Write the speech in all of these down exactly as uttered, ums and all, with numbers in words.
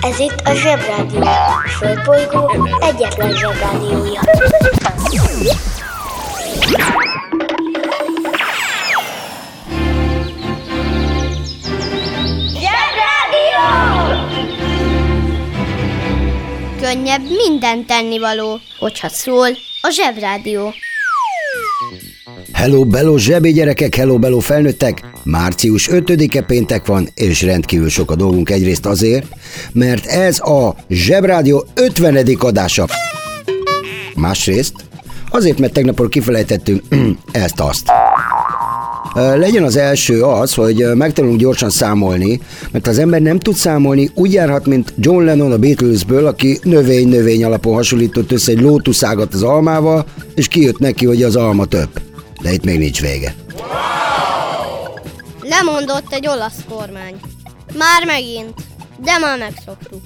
Ez itt a Zsebrádió, a Földbolygó egyetlen zsebrádiója. Zsebrádió! Könnyebb minden tennivaló, hogyha szól a Zsebrádió. Hello, bello, zsebi gyerekek, hello, bello, felnőttek! március ötödike péntek van, és rendkívül sok a dolgunk egyrészt azért, mert ez a Zsebrádió ötvenedik adása. Másrészt azért, mert tegnapról kifelejtettünk ezt-azt. Legyen az első az, hogy megtanulunk gyorsan számolni, mert ha az ember nem tud számolni, úgy járhat, mint John Lennon a Beatlesből, aki növény-növény alapon hasonlított össze egy lótuszágat az almával, és kijött neki, hogy az alma több. De itt még nincs vége. Lemondott egy olasz kormány. Már megint, de már megszoktuk.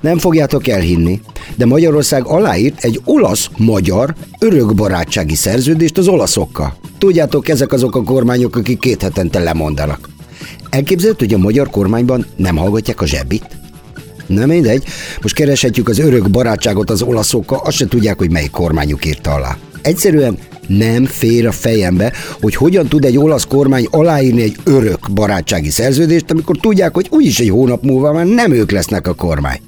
Nem fogjátok elhinni, de Magyarország aláírt egy olasz-magyar örökbarátsági szerződést az olaszokkal. Tudjátok, ezek azok a kormányok, akik két hetente lemondanak. Elképzelhető, hogy a magyar kormányban nem hallgatják a zsebit? Nem mindegy, most kereshetjük az örökbarátságot az olaszokkal, azt se tudják, hogy melyik kormányuk írta alá. Egyszerűen nem fér a fejembe, hogy hogyan tud egy olasz kormány aláírni egy örök barátsági szerződést, amikor tudják, hogy úgyis egy hónap múlva már nem ők lesznek a kormány.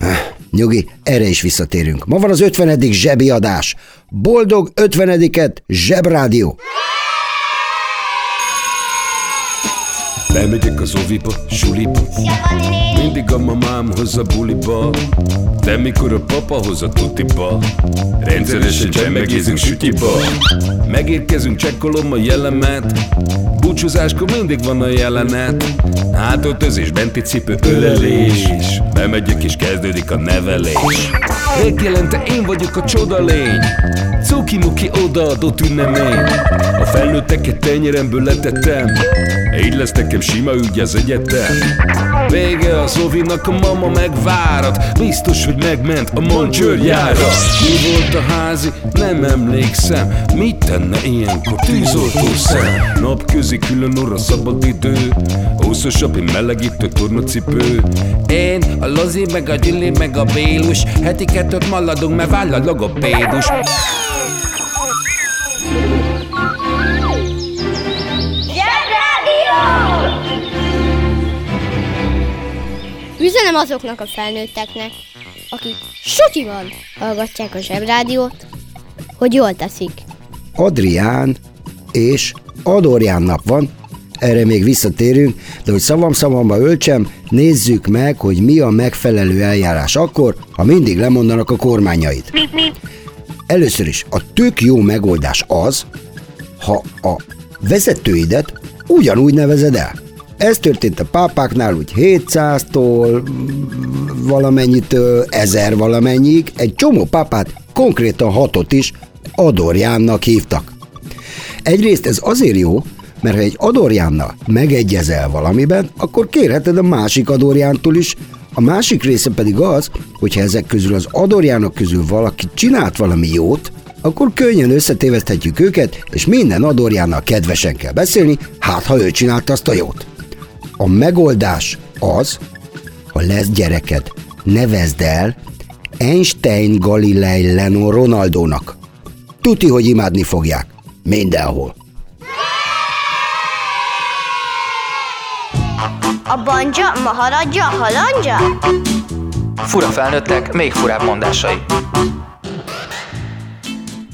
Ah, nyugi, erre is visszatérünk. Ma van az ötvenedik zsebi adás. Boldog ötvenediket, Zsebrádió! Bemegyek az oviba, suliba, mindig a mamám hoz a buliba, de mikor a papa hoz a tutiba, rendszeresen csemmegézünk sütiba. Megérkezünk, csekkolom a jellemet, búcsúzáskor mindig van a jelenet, hátöltözés, benti cipő, ölelés, bemegyek és kezdődik a nevelés. Megjelente én vagyok a csoda lény, cuki-muki odaadott ünnemény. A felnőtteket tenyeremből letettem, így lesz nekem sima ügy az egyetem. Vége az ovinak, a mama megvárat, biztos, hogy megment a mancsőrjára. Mi volt a házi? Nem emlékszem, mit tenne ilyenkor tűzoltószem? Napközi külön orra szabad idő, húszosabb, melegítő tornacipő. Én, a Lozi, meg a Gyüli, meg a Bélus, heti kettőt maladunk, mert váll a logopédus. Üzenem azoknak a felnőtteknek, akik sutyival hallgatják a Zsebrádiót, hogy jól teszik. Adrián és Adorján nap van, erre még visszatérünk, de hogy szavam-szavamba öltsem, nézzük meg, hogy mi a megfelelő eljárás akkor, ha mindig lemondanak a kormányaid. Először is, a tök jó megoldás az, ha a vezetőidet ugyanúgy nevezed el. Ez történt a pápáknál úgy hétszáztól valamennyitől ezer valamennyig, egy csomó pápát, konkrétan hatot is Adorjánnak hívtak. Egyrészt ez azért jó, mert ha egy Adorjánnal megegyezel valamiben, akkor kérheted a másik Adorjántól is. A másik része pedig az, hogyha ezek közül az Adorjánok közül valaki csinált valami jót, akkor könnyen összetéveszthetjük őket, és minden Adorjánnal kedvesen kell beszélni, hát ha ő csinált azt a jót. A megoldás az, ha lesz gyereked, nevezd el Einstein, Galilei, Lennon, Ronaldónak. Tuti, hogy imádni fogják. Mindenhol. A banja, maharadja, halandja? Fura felnőttek, még furább mondásai.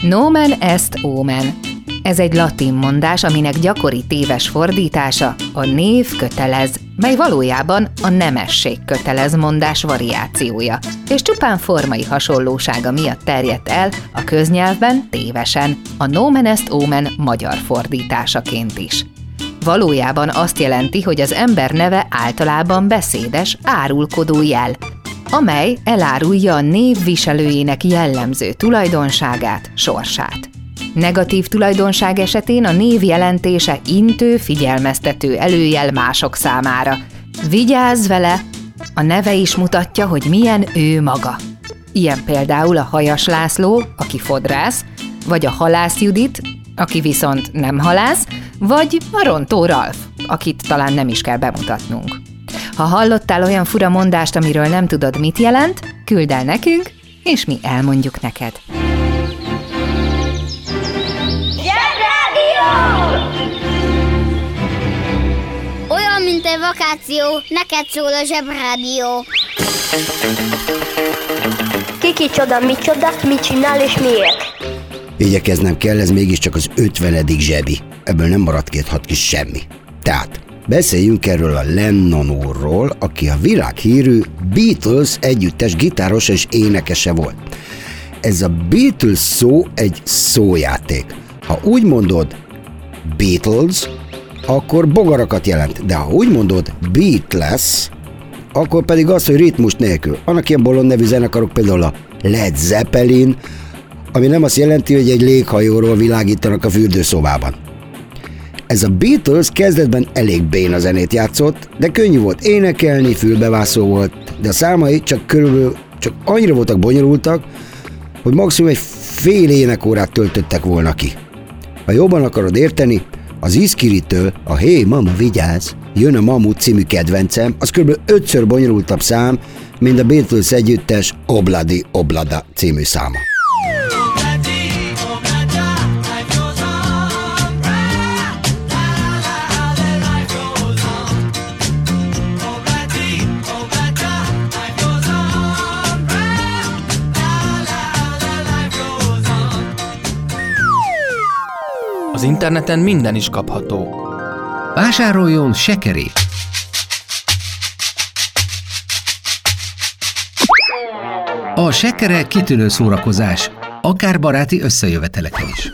Nomen est omen. Ez egy latin mondás, aminek gyakori téves fordítása a név kötelez, mely valójában a nemesség kötelez mondás variációja, és csupán formai hasonlósága miatt terjedt el a köznyelvben tévesen, a nomen est omen magyar fordításaként is. Valójában azt jelenti, hogy az ember neve általában beszédes, árulkodó jel, amely elárulja a név viselőjének jellemző tulajdonságát, sorsát. Negatív tulajdonság esetén a név jelentése intő, figyelmeztető előjel mások számára. Vigyázz vele! A neve is mutatja, hogy milyen ő maga. Ilyen például a Hajas László, aki fodrász, vagy a Halász Judit, aki viszont nem halász, vagy a Rontó Ralf, akit talán nem is kell bemutatnunk. Ha hallottál olyan fura mondást, amiről nem tudod, mit jelent, küldd el nekünk, és mi elmondjuk neked. Zsebrádió! Olyan, mint egy vakáció, neked szól a Zsebrádió. Kiki csoda, mit csoda, mit csinál és miért? Igyekeznem kell, ez mégiscsak az ötvenedik zsebi. Ebből nem maradhat ki semmi. Tehát beszéljünk erről a Lennon úrról, aki a világhírű Beatles együttes gitárosa és énekese volt. Ez a Beatles szó egy szójáték. Ha úgy mondod Beatles, akkor bogarakat jelent, de ha úgy mondod Beatles, akkor pedig az, hogy ritmus nélkül. Annak ilyen bolond nevű zenekarok, például a Led Zeppelin, ami nem azt jelenti, hogy egy léghajóról világítanak a fürdőszobában. Ez a Beatles kezdetben elég béna zenét játszott, de könnyű volt énekelni, fülbevászó volt, de a számai csak körülbelül csak annyira voltak bonyolultak, hogy maximum egy fél énekórát töltöttek volna ki. Ha jobban akarod érteni, az Iszkiritől a Hé, hey, mama, vigyázz! Jön a Mamut című kedvencem, az körülbelül ötször bonyolultabb szám, mint a Beatles együttes Obladi Oblada című száma. Az interneten minden is kapható. Vásároljon sekerét! A sekere kitűnő szórakozás, akár baráti összejöveteleken is.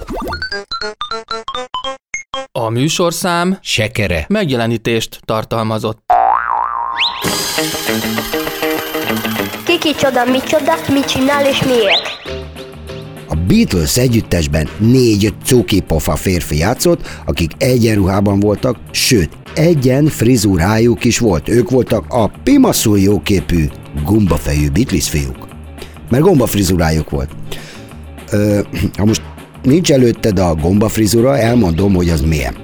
A műsorszám sekere megjelenítést tartalmazott. Kiki csoda, mi csoda, mit csinál és miért? A Beatles együttesben négy cukipofa férfi játszott, akik egyenruhában voltak, sőt, egyen frizúrájuk is volt. Ők voltak a pimaszul jóképű, gumbafejű Beatles fiúk. Mert gombafrizurájuk volt. Ö, ha most nincs előtted a gombafrizura, elmondom, hogy az milyen.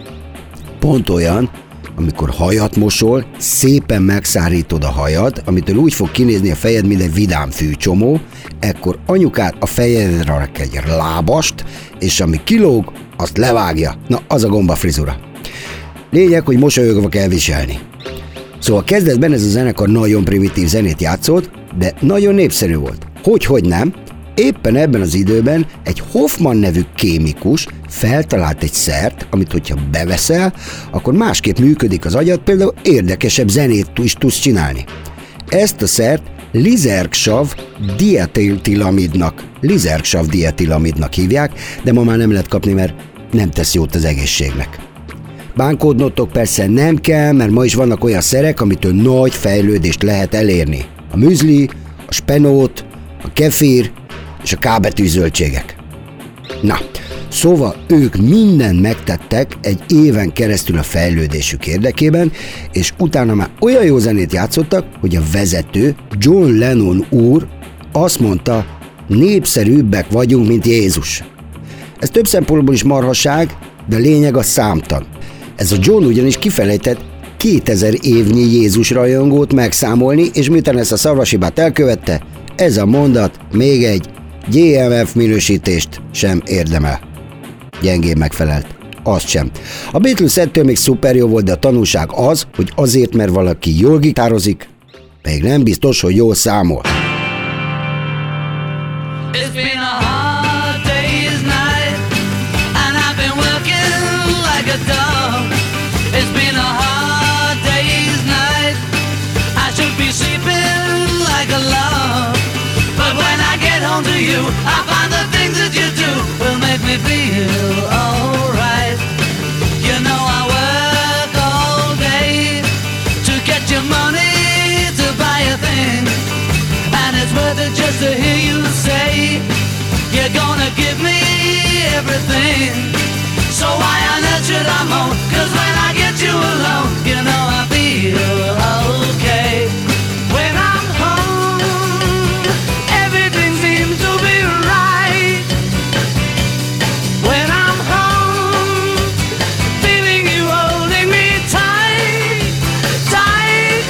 Pont olyan, amikor hajat mosol, szépen megszárítod a hajad, amitől úgy fog kinézni a fejed, mint egy vidám fűcsomó, ekkor anyukád a fejedre rak egy lábast, és ami kilóg, azt levágja. Na, az a gombafrizura. Lényeg, hogy mosolyogva kell viselni. Szóval kezdetben ez a zenekar nagyon primitív zenét játszott, de nagyon népszerű volt. Hogyhogy nem, éppen ebben az időben egy Hofmann nevű kémikus feltalált egy szert, amit hogyha beveszel, akkor másképp működik az agyad, például érdekesebb zenét is tudsz csinálni. Ezt a szert lizerksav dietiltilamidnak, lizerksav dietiltilamidnak hívják, de ma már nem lehet kapni, mert nem tesz jót az egészségnek. Bánkódnotok persze nem kell, mert ma is vannak olyan szerek, amitől nagy fejlődést lehet elérni. A műzli, a spenót, a kefír és a kábetű zöldségek. Na, szóval ők mindent megtettek egy éven keresztül a fejlődésük érdekében, és utána már olyan jó zenét játszottak, hogy a vezető, John Lennon úr azt mondta, népszerűbbek vagyunk, mint Jézus. Ez több szempontból is marhaság, de lényeg a számtan. Ez a John ugyanis kifelejtett kétezer évnyi Jézus rajongót megszámolni, és miután ezt a szarvasibát elkövette, ez a mondat még egy gé em ef minősítést sem érdemel. Gyengén megfelelt. Azt sem. A Beatles ettől még szuper jó volt, de a tanulság az, hogy azért, mert valaki jól gitározik, még nem biztos, hogy jól számol.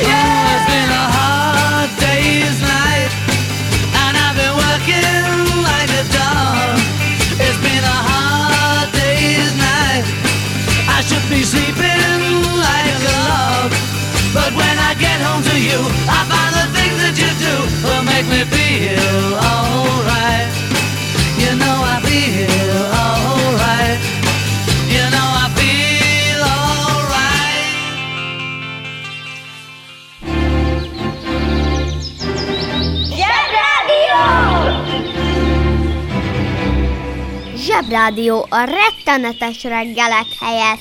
Yeah! Zsebrádió a rettenetes reggelek helyett.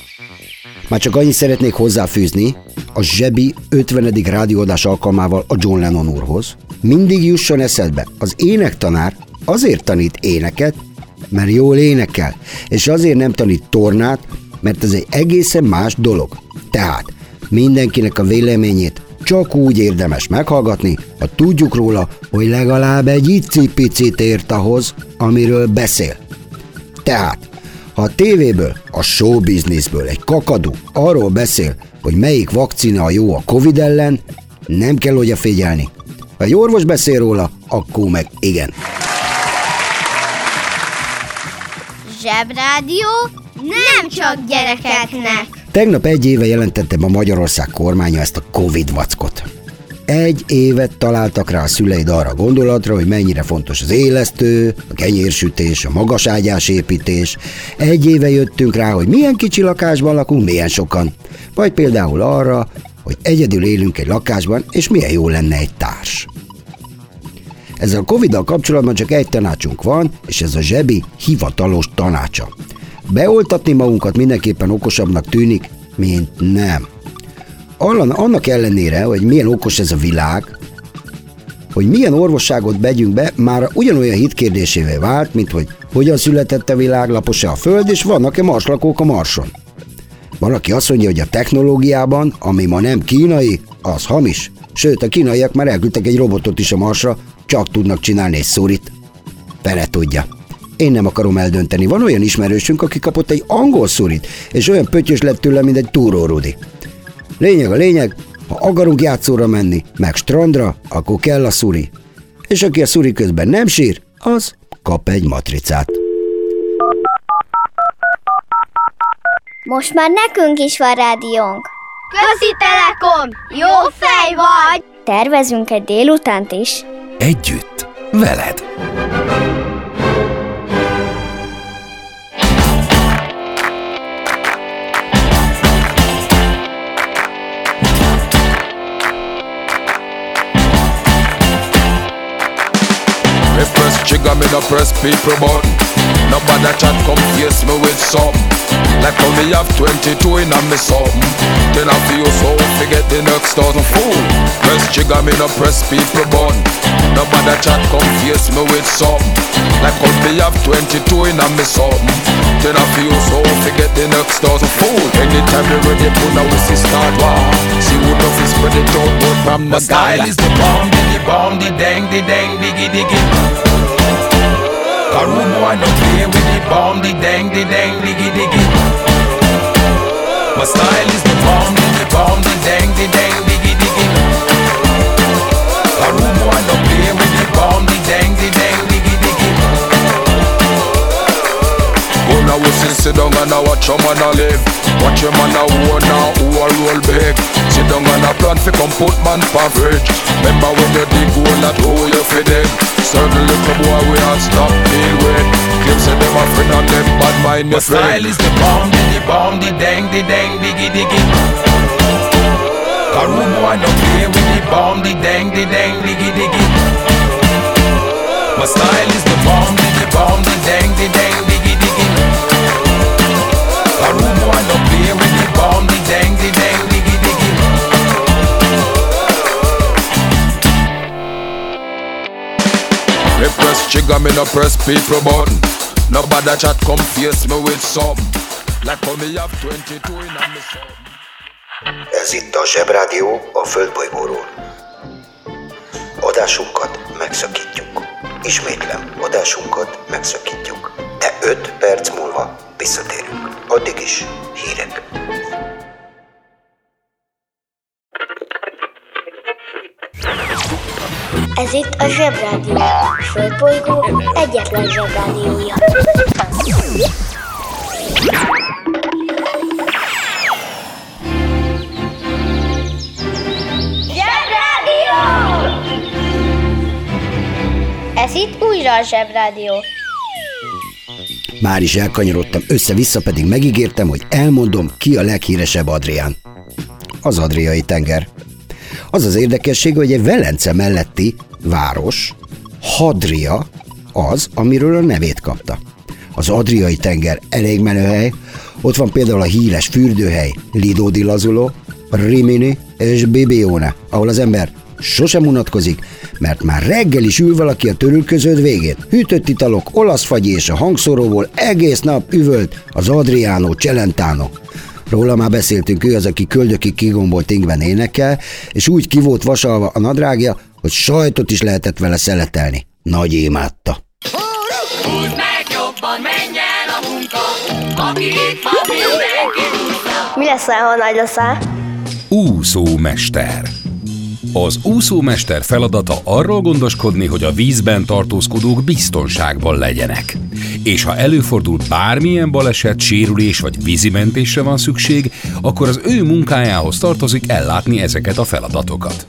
Már csak annyit szeretnék hozzáfűzni, a Zsebi ötvenedik rádióadás alkalmával a John Lennon úrhoz. Mindig jusson eszedbe, az énektanár azért tanít éneket, mert jól énekel, és azért nem tanít tornát, mert ez egy egészen más dolog. Tehát mindenkinek a véleményét csak úgy érdemes meghallgatni, ha tudjuk róla, hogy legalább egy icipicit ért ahhoz, amiről beszél. Tehát, ha a tévéből, a showbizniszből egy kakadú arról beszél, hogy melyik vakcina a jó a Covid ellen, nem kell odafigyelni. Ha egy orvos beszél róla, akkor meg igen. Zsebrádió nem csak gyerekeknek! Tegnap egy éve jelentette be Magyarország kormánya ezt a Covid vackot. Egy évet találtak rá a szüleid arra a gondolatra, hogy mennyire fontos az élesztő, a kenyérsütés, a magaságyás építés. Egy éve jöttünk rá, hogy milyen kicsi lakásban lakunk, milyen sokan. Vagy például arra, hogy egyedül élünk egy lakásban, és milyen jó lenne egy társ. Ezzel a Coviddal kapcsolatban csak egy tanácsunk van, és ez a Zsebi hivatalos tanácsa. Beoltatni magunkat mindenképpen okosabbnak tűnik, mint nem. Annak ellenére, hogy milyen okos ez a világ, hogy milyen orvosságot vegyünk be, már ugyanolyan hitkérdésévé vált, mint hogy hogyan született a világ, lapos-e a föld, és vannak-e marslakók a marson. Van, aki azt mondja, hogy a technológiában, ami ma nem kínai, az hamis. Sőt, a kínaiak már elküldtek egy robotot is a marsra, csak tudnak csinálni egy szurit. Fele tudja. Én nem akarom eldönteni. Van olyan ismerősünk, aki kapott egy angol szurit, és olyan pöttyös lett tőle, mint egy túró Rudi. Lényeg a lényeg, ha akarunk játszóra menni, meg strandra, akkor kell a szuri. És aki a szuri közben nem sír, az kap egy matricát. Most már nekünk is van rádiónk. Köszi Telekom, jó fej vagy! Tervezünk egy délutánt is. Együtt, veled! Trigger me the press people button. Nobody chat confuse me with some. Like how me have twenty-two in a me something. Then I feel so forget the next thousand fool. Press trigger me the press people button. Nobody chat confuse me with some. Like how me have twenty-two in a me something. Then I feel so forget the next thousand fool. Anytime you ready put a whistle start war. See who does is spread it out from the style is the bomb, the bomb, the dang, the dang, diggy diggy. A room one no play with the bomb, the dang, the dang, diggy diggy. My style is the bomb, the bomb, the dang, the dang, diggy diggy. A room one no play with the bomb, the dang, the dang, diggy diggy. Go now we see sit down and I watch your man a live. Watch your man a who now who a roll big. Sit down and a plan fi come put man pa fridge. Remember when you dig hole that hole you fi dig. Circle little boy we are stop deal with. Clips and them are friend and them bad mind my friend. My style is the bomb, the bomb, the dang, the dang, diggy diggy. A room boy no play with the bomb, the dang, the dang, diggy diggy. My style is the bomb, the bomb, the dang, the dang, diggy diggy. A room boy no play with the bomb, the dang, the dang, diggy diggy. Me press trigger, me no press people button. Nobody chat confuse me with some. Like how me have twenty-two in a me some. Ez itt a Zsebrádió a Földbolygóról. Adásunkat megszakítjuk. Ismétlem, adásunkat megszakítjuk. De öt perc múlva visszatérünk. Addig is hírek. Ez itt a Zsebrádió, a Földbolygó egyetlen zsebrádiója. Zsebrádió! Ez itt újra a Zsebrádió. Már is elkanyarodtam össze-vissza, pedig megígértem, hogy elmondom, ki a leghíresebb Adrián. Az Adriai tenger. Az az érdekesség, hogy egy Velence melletti város, Hadria, az, amiről a nevét kapta. az Adriai tenger elég menő hely, ott van például a híres fürdőhely Lido di Lazulo, Rimini és Bibione, ahol az ember sosem unatkozik, mert már reggel is ül valaki a törülköződ végén. Hűtött italok, olasz fagyi és a hangszóróból egész nap üvölt az Adriano Celentano. Róla már beszéltünk, ő az, aki köldökig kigombolt ingben énekel, és úgy ki volt vasalva a nadrágja, hogy sajtot is lehetett vele szeletelni. Nagy imádta. Húzd meg jobban, menj el a munka, aki itt van, mindenki húzza. Mi leszel, ha nagy leszel? Úszómester. Az úszómester feladata arról gondoskodni, hogy a vízben tartózkodók biztonságban legyenek. És ha előfordul bármilyen baleset, sérülés vagy vízimentésre van szükség, akkor az ő munkájához tartozik ellátni ezeket a feladatokat.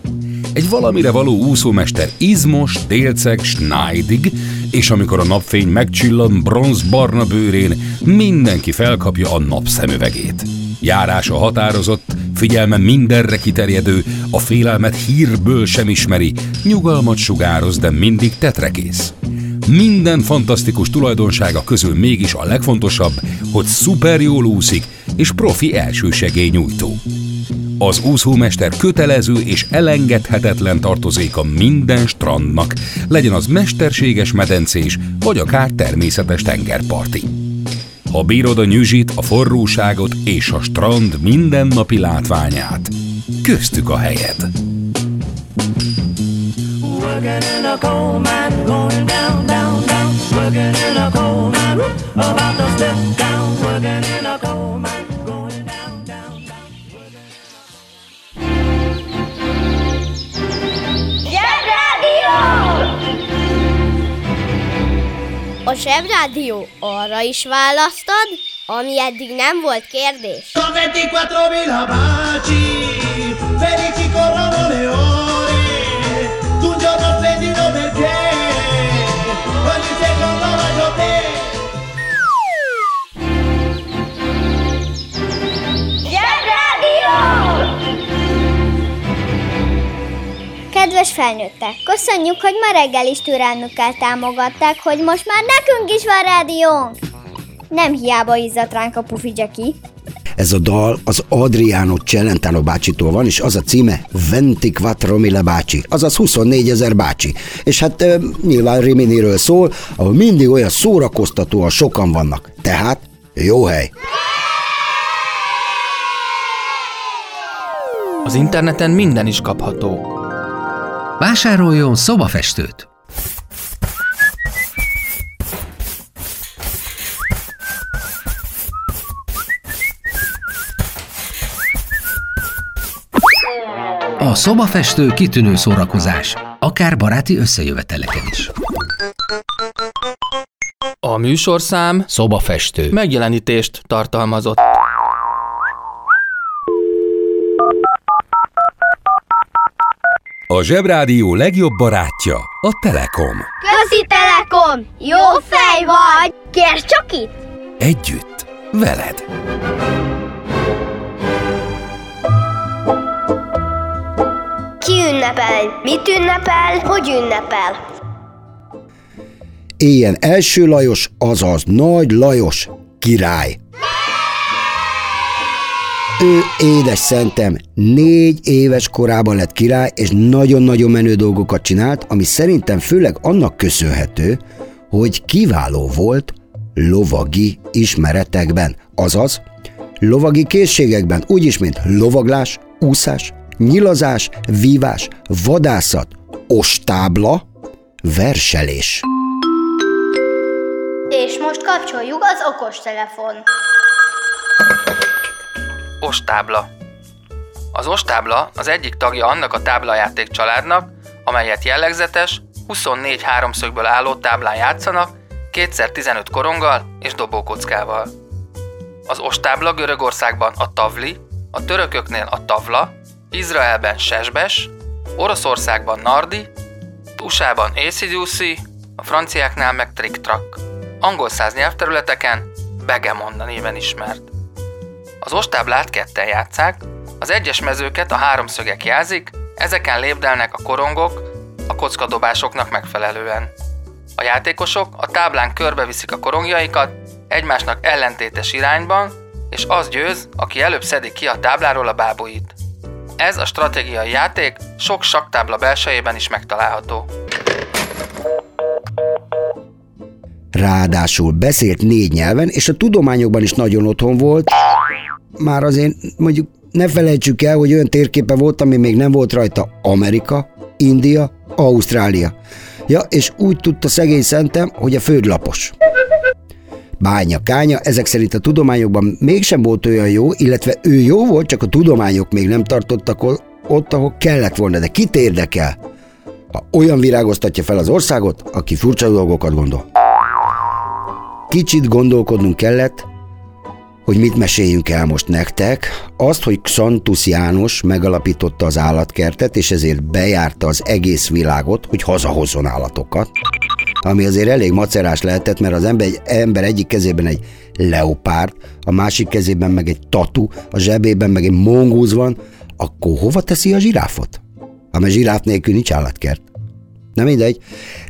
Egy valamire való úszómester izmos, délceg, snájdig, és amikor a napfény megcsillan bronzbarna bőrén, mindenki felkapja a napszemüvegét. Járása határozott, figyelme mindenre kiterjedő, a félelmet hírből sem ismeri, nyugalmat sugároz, de mindig tetrekész. Minden fantasztikus tulajdonsága közül mégis a legfontosabb, hogy szuper jól úszik és profi elsősegélynyújtó. Az úszómester kötelező és elengedhetetlen tartozéka minden strandnak, legyen az mesterséges medencés vagy akár természetes tengerparti. Ha bírod a nyüzsit, a forróságot és a strand mindennapi látványát, köztük a helyed. A Zsebrádió arra is választad, ami eddig nem volt kérdés. Kedves felnőttek, köszönjük, hogy ma reggel is türelmükkel támogatták, hogy most már nekünk is van rádiónk. Nem hiába izzadt ránk a Pufi Jackie. Ez a dal az Adriano Celentano bácsitól van, és az a címe huszonnégy mila bácsi, azaz huszonnégyezer bácsi. És hát e, nyilván Riminiről szól, ahol mindig olyan szórakoztatóan sokan vannak. Tehát jó hely! Az interneten minden is kapható. Vásároljon szobafestőt! A szobafestő kitűnő szórakozás, akár baráti összejöveteleken is. A műsorszám szobafestő megjelenítést tartalmazott. A Zsebrádió legjobb barátja a Telekom. Közi Telekom! Jó fej vagy! Kérd csak itt! Együtt, veled! Ki ünnepel? Mit ünnepel? Hogy ünnepel? Ilyen első Lajos, azaz Nagy Lajos király. Ő, édes szentem, négy éves korában lett király, és nagyon-nagyon menő dolgokat csinált, ami szerintem főleg annak köszönhető, hogy kiváló volt lovagi ismeretekben, azaz lovagi készségekben, úgyis mint lovaglás, úszás, nyilazás, vívás, vadászat, ostábla, verselés. És most kapcsoljuk az okostelefon. Ostábla. Az ostábla az egyik tagja annak a táblajáték családnak, amelyet jellegzetes, huszonnégy háromszögből álló táblán játszanak, kétszer tizenöt koronggal és dobókockával. Az ostábla Görögországban a Tavli, a törököknél a Tavla, Izraelben Sesbes, Oroszországban Nardi, u es á-ban Észigyúszi, a franciáknál meg Trick Truck. Angol száz nyelvterületeken Begemon néven ismert. Az ostáblát ketten játsszák, az egyes mezőket a háromszögek jelzik, ezeken lépdelnek a korongok a kockadobásoknak megfelelően. A játékosok a táblán körbeviszik a korongjaikat, egymásnak ellentétes irányban, és az győz, aki előbb szedik ki a tábláról a bábuit. Ez a stratégiai játék sok sakktábla belsejében is megtalálható. Ráadásul beszélt négy nyelven, és a tudományokban is nagyon otthon volt. Már azért mondjuk ne felejtsük el, hogy olyan térképe volt, ami még nem volt rajta: Amerika, India, Ausztrália. Ja, és úgy tudta szegény szentem, hogy a földlapos. Bánya, kánya, ezek szerint a tudományokban mégsem volt olyan jó, illetve ő jó volt, csak a tudományok még nem tartottak ott, ahol kellett volna, de kit érdekel? Ha olyan virágoztatja fel az országot, aki furcsa dolgokat gondol. Kicsit gondolkodnunk kellett, hogy mit meséljünk el most nektek. Azt, hogy Xanthus János megalapította az állatkertet, és ezért bejárta az egész világot, hogy hazahozzon állatokat. Ami azért elég macerás lehetett, mert az ember, egy, ember egyik kezében egy leopárd, a másik kezében meg egy tatu, a zsebében meg egy mongúz van, akkor hova teszi a zsiráfot? Amely zsiráf nélkül nincs állatkert. Nem mindegy.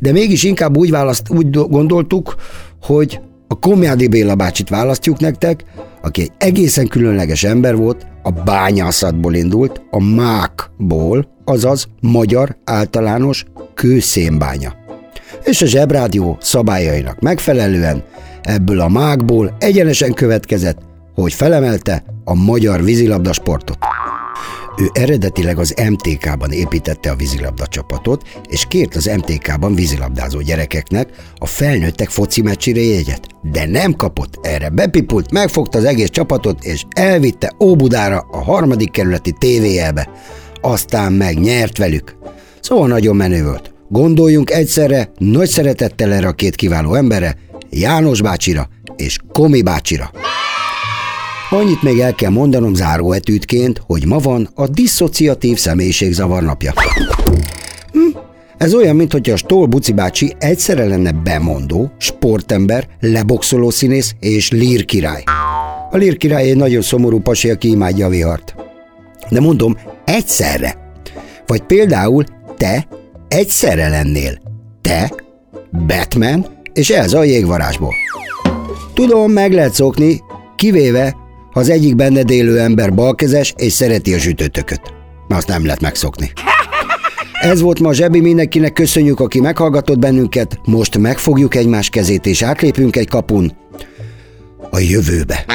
De mégis inkább úgy, választ, úgy gondoltuk, hogy a Komjádi Béla bácsit választjuk nektek, aki egy egészen különleges ember volt, a bányászatból indult, a mákból, azaz magyar általános kőszénbánya. És a Zsebrádió szabályainak megfelelően ebből a mákból egyenesen következett, hogy felemelte a magyar vízilabda sportot. Ő eredetileg az em té ká-ban építette a vízilabda csapatot, és kért az em té ká-ban vízilabdázó gyerekeknek a felnőttek foci meccsire jegyet. De nem kapott erre, bepipult, megfogta az egész csapatot, és elvitte Óbudára, a harmadik kerületi té vé el-be. Aztán megnyert velük. Szóval nagyon menő volt. Gondoljunk egyszerre nagy szeretettel erre a két kiváló emberre, János bácsira és Komi bácsira. Annyit még el kell mondanom záróetűdként, hogy ma van a diszociatív személyiségzavar napja. Hm? Ez olyan, mintha a Stoll Buci bácsi egyszerre lenne bemondó, sportember, leboxoló színész és lírkirály. A lírkirály egy nagyon szomorú pasi, aki imádja a vihart. De mondom, egyszerre. Vagy például te egyszerre lennél. Te, Batman és Elza a jégvarázsból. Tudom, meg lehet szokni, kivéve ha az egyik benned élő ember balkezes és szereti a sütőtököt. Azt nem lehet megszokni. Ez volt ma a Zsebi, mindenkinek köszönjük, aki meghallgatott bennünket. Most megfogjuk egymás kezét és átlépünk egy kapun a jövőbe.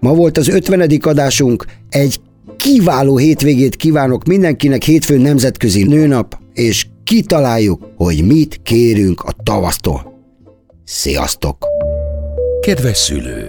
Ma volt az ötvenedik adásunk. Egy kiváló hétvégét kívánok mindenkinek, hétfőn nemzetközi nőnap, és kitaláljuk, hogy mit kérünk a tavasztól. Sziasztok! Kedves szülő!